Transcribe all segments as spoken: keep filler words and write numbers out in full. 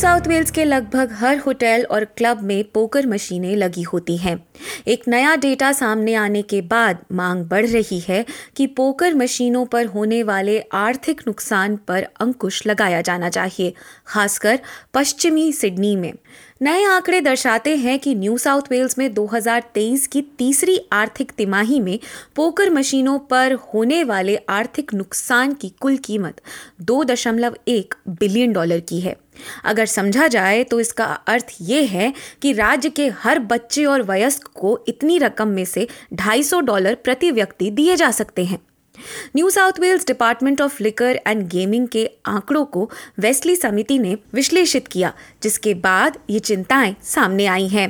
South Wales के लगभग हर होटल और क्लब में पोकर मशीनें लगी होती हैं। एक नया डेटा सामने आने के बाद मांग बढ़ रही है कि पोकर मशीनों पर होने वाले आर्थिक नुकसान पर अंकुश लगाया जाना चाहिए, खासकर पश्चिमी सिडनी में। नए आंकड़े दर्शाते हैं कि न्यू साउथ वेल्स में दो हज़ार तेईस की तीसरी आर्थिक तिमाही में पोकर मशीनों पर होने वाले आर्थिक नुकसान की कुल कीमत दो दशमलव एक बिलियन डॉलर की है। अगर समझा जाए तो इसका अर्थ ये है कि राज्य के हर बच्चे और वयस्क को इतनी रकम में से दो सौ पचास डॉलर प्रति व्यक्ति दिए जा सकते हैं। New South Wales department of liquor and gaming के आंकड़ों को वेस्ली समिति ने विश्लेषित किया, जिसके बाद ये चिंताएं सामने आई हैं।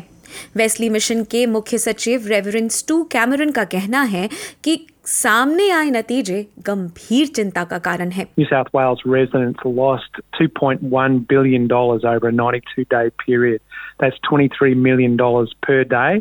वेस्ली मिशन के मुख्य सचिव रेवरेंड स्टू कैमरन का कहना है कि सामने आए नतीजे गंभीर चिंता का कारण है। New South Wales residents lost two point one billion dollars over a ninety-two day period. That's twenty-three million dollars per day,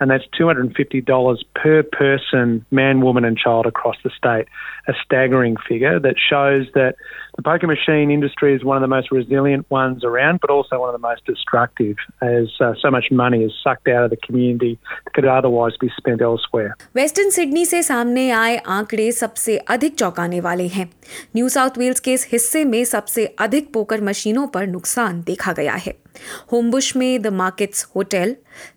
and that's two hundred fifty dollars per person, man, woman and child across the state. A staggering figure that shows that the poker machine industry is one of the most resilient ones around, but also one of the most destructive, as uh, so much money is sucked out of the community that could otherwise be spent elsewhere. Western Sydney से सामने आए आंकड़े सबसे अधिक चौंकाने वाले हैं। New South Wales के इस हिस्से में सबसे अधिक पोकर मशीनों पर नुकसान देखा गया है। होमबुश में द मार्केट्स होटल,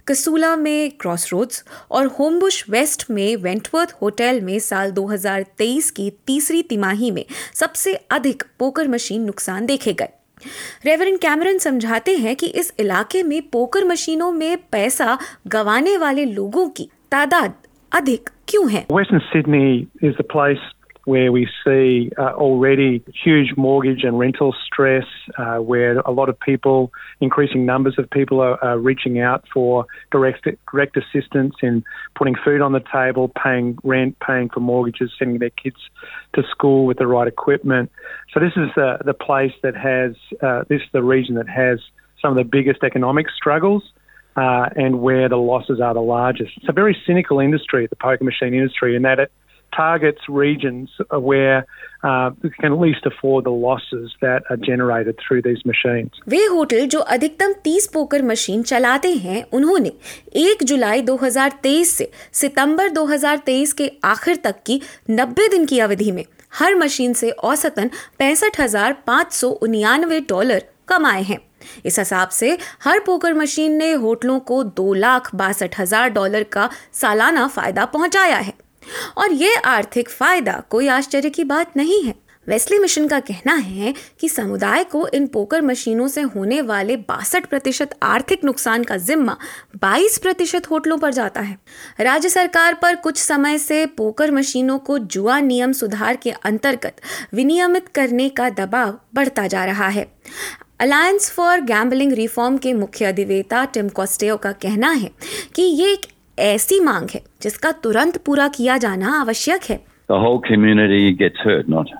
कसुला में क्रॉसरोड्स और होमबुश वेस्ट में वेंटवर्थ होटल में साल दो हज़ार तेईस की तीसरी तिमाही में सबसे अधिक पोकर मशीन नुकसान देखे गए। रेवरेंड कैमरन समझाते हैं कि इस इलाके में पोकर मशीनों में पैसा गंवाने वाले लोगों की तादाद अधिक क्यों है। Western Sydney is the place where we see uh, already huge mortgage and rental stress, uh, where a lot of people, increasing numbers of people are, are reaching out for direct direct assistance in putting food on the table, paying rent, paying for mortgages, sending their kids to school with the right equipment. So this is the, the place that has, uh, this is the region that has some of the biggest economic struggles. Uh, and where the losses are the largest. It's a very cynical industry, the poker machine industry, in that it targets regions where uh, can at least afford the losses that are generated through these machines. वे hotel जो अधिकतम तीस poker machine चलाते हैं, उन्होंने एक जुलाई दो हज़ार तेईस से सितंबर दो हज़ार तेईस के आखिर तक की नब्बे दिन की अवधि में हर मशीन से औसतन पैंसठ हज़ार पाँच सौ निन्यानवे डॉलर कमाए हैं। इस हिसाब से हर पोकर मशीन ने होटलों को दो लाख बासठ हजार डॉलर का सालाना फायदा पहुंचाया है और ये आर्थिक फायदा कोई आश्चर्य की बात नहीं है। वेस्ली मिशन का कहना है कि समुदाय को इन पोकर मशीनों से होने वाले बासठ प्रतिशत आर्थिक नुकसान का जिम्मा बाईस प्रतिशत होटलों पर जाता है। राज्य सरकार पर कुछ समय से पोकर मशीनों को जुआ नियम सुधार के अंतर्गत विनियमित करने का दबाव बढ़ता जा रहा है। अलायंस फॉर गैम्बलिंग रिफॉर्म के मुख्य अधिवक्ता टिम कॉस्टेयो का कहना है कि ये एक ऐसी मांग है जिसका तुरंत पूरा किया जाना आवश्यक है। The whole community gets hurt, not,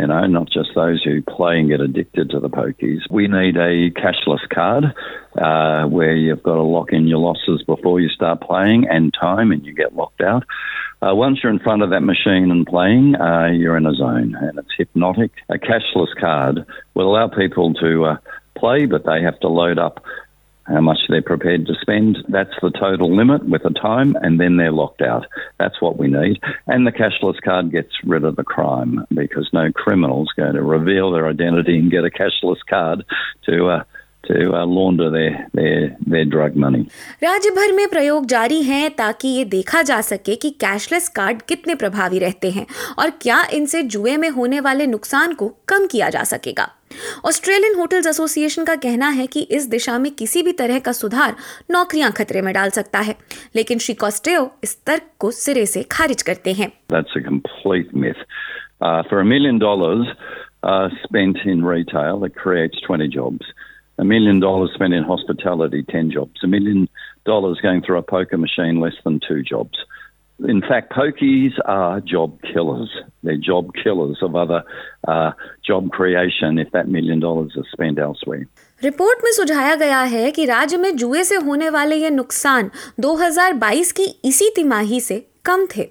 you know, not just those who play and get addicted to the pokies. We need a cashless card uh, where you've got to lock in your losses before you start playing and time and you get locked out. Uh, once you're in front of that machine and playing, uh, you're in a zone and it's hypnotic. A cashless card will allow people to uh, play, but they have to load up how much they're prepared to spend. That's the total limit with a time and then they're locked out. That's what we need. And the cashless card gets rid of the crime because no criminal's going to reveal their identity and get a cashless card to... Uh, to uh, launder their, their, their drug money. राज्य भर में प्रयोग जारी हैं ताकि ये देखा जा सके कि कैशलेस कार्ड कितने प्रभावी रहते हैं और क्या इनसे जुए में होने वाले नुकसान को कम किया जा सकेगा। ऑस्ट्रेलियन होटल्स एसोसिएशन का कहना है कि इस दिशा में किसी भी तरह का सुधार नौकरियां खतरे में डाल सकता है, लेकिन श्री कॉस्टेयो इस तर्क को सिरे से खारिज करते हैं। That's a complete myth. Uh, for a million dollars uh, spent in retail, it creates twenty jobs. A million dollars spent in hospitality, ten jobs. A million dollars going through a poker machine, less than two jobs. In fact, pokies are job killers. They're job killers of other uh, job creation if that million dollars is spent elsewhere. Report में सुझाया गया है कि राज्य में जुए से होने वाले ये नुकसान दो हज़ार बाईस की इसी तिमाही से कम थे।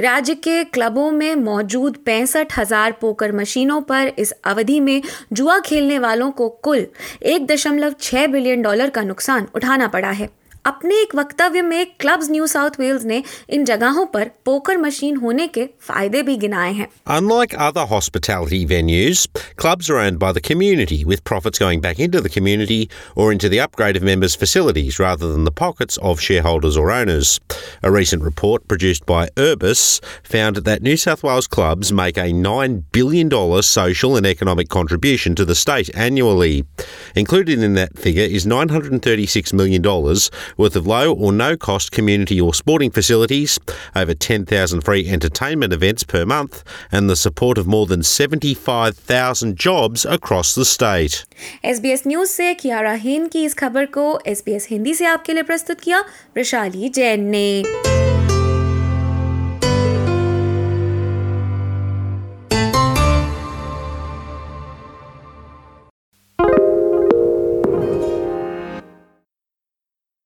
राज्य के क्लबों में मौजूद पैंसठ हजार पोकर मशीनों पर इस अवधि में जुआ खेलने वालों को कुल एक दशमलव छह बिलियन डॉलर का नुकसान उठाना पड़ा है। अपने एक वक्तव्य में क्लब्स न्यू साउथ वेल्स ने इन जगहों पर पोकर मशीन होने के फायदे भी गिनाए हैं। Unlike other hospitality venues, clubs are owned by the community, with profits going back into the community or into the upgrade of members' facilities rather than the pockets of shareholders or owners. A recent report produced by Urbis found that New South Wales clubs make a nine billion dollars social and economic contribution to the state annually. Included in that figure is nine hundred thirty-six million dollars worth of low or no cost community or sporting facilities, over ten thousand free entertainment events per month, and the support of more than seventy-five thousand jobs across the state. S B S News से कियारा हिन की इस खबर को S B S Hindi से आपके लिए प्रस्तुत किया प्रशाली जैन ने।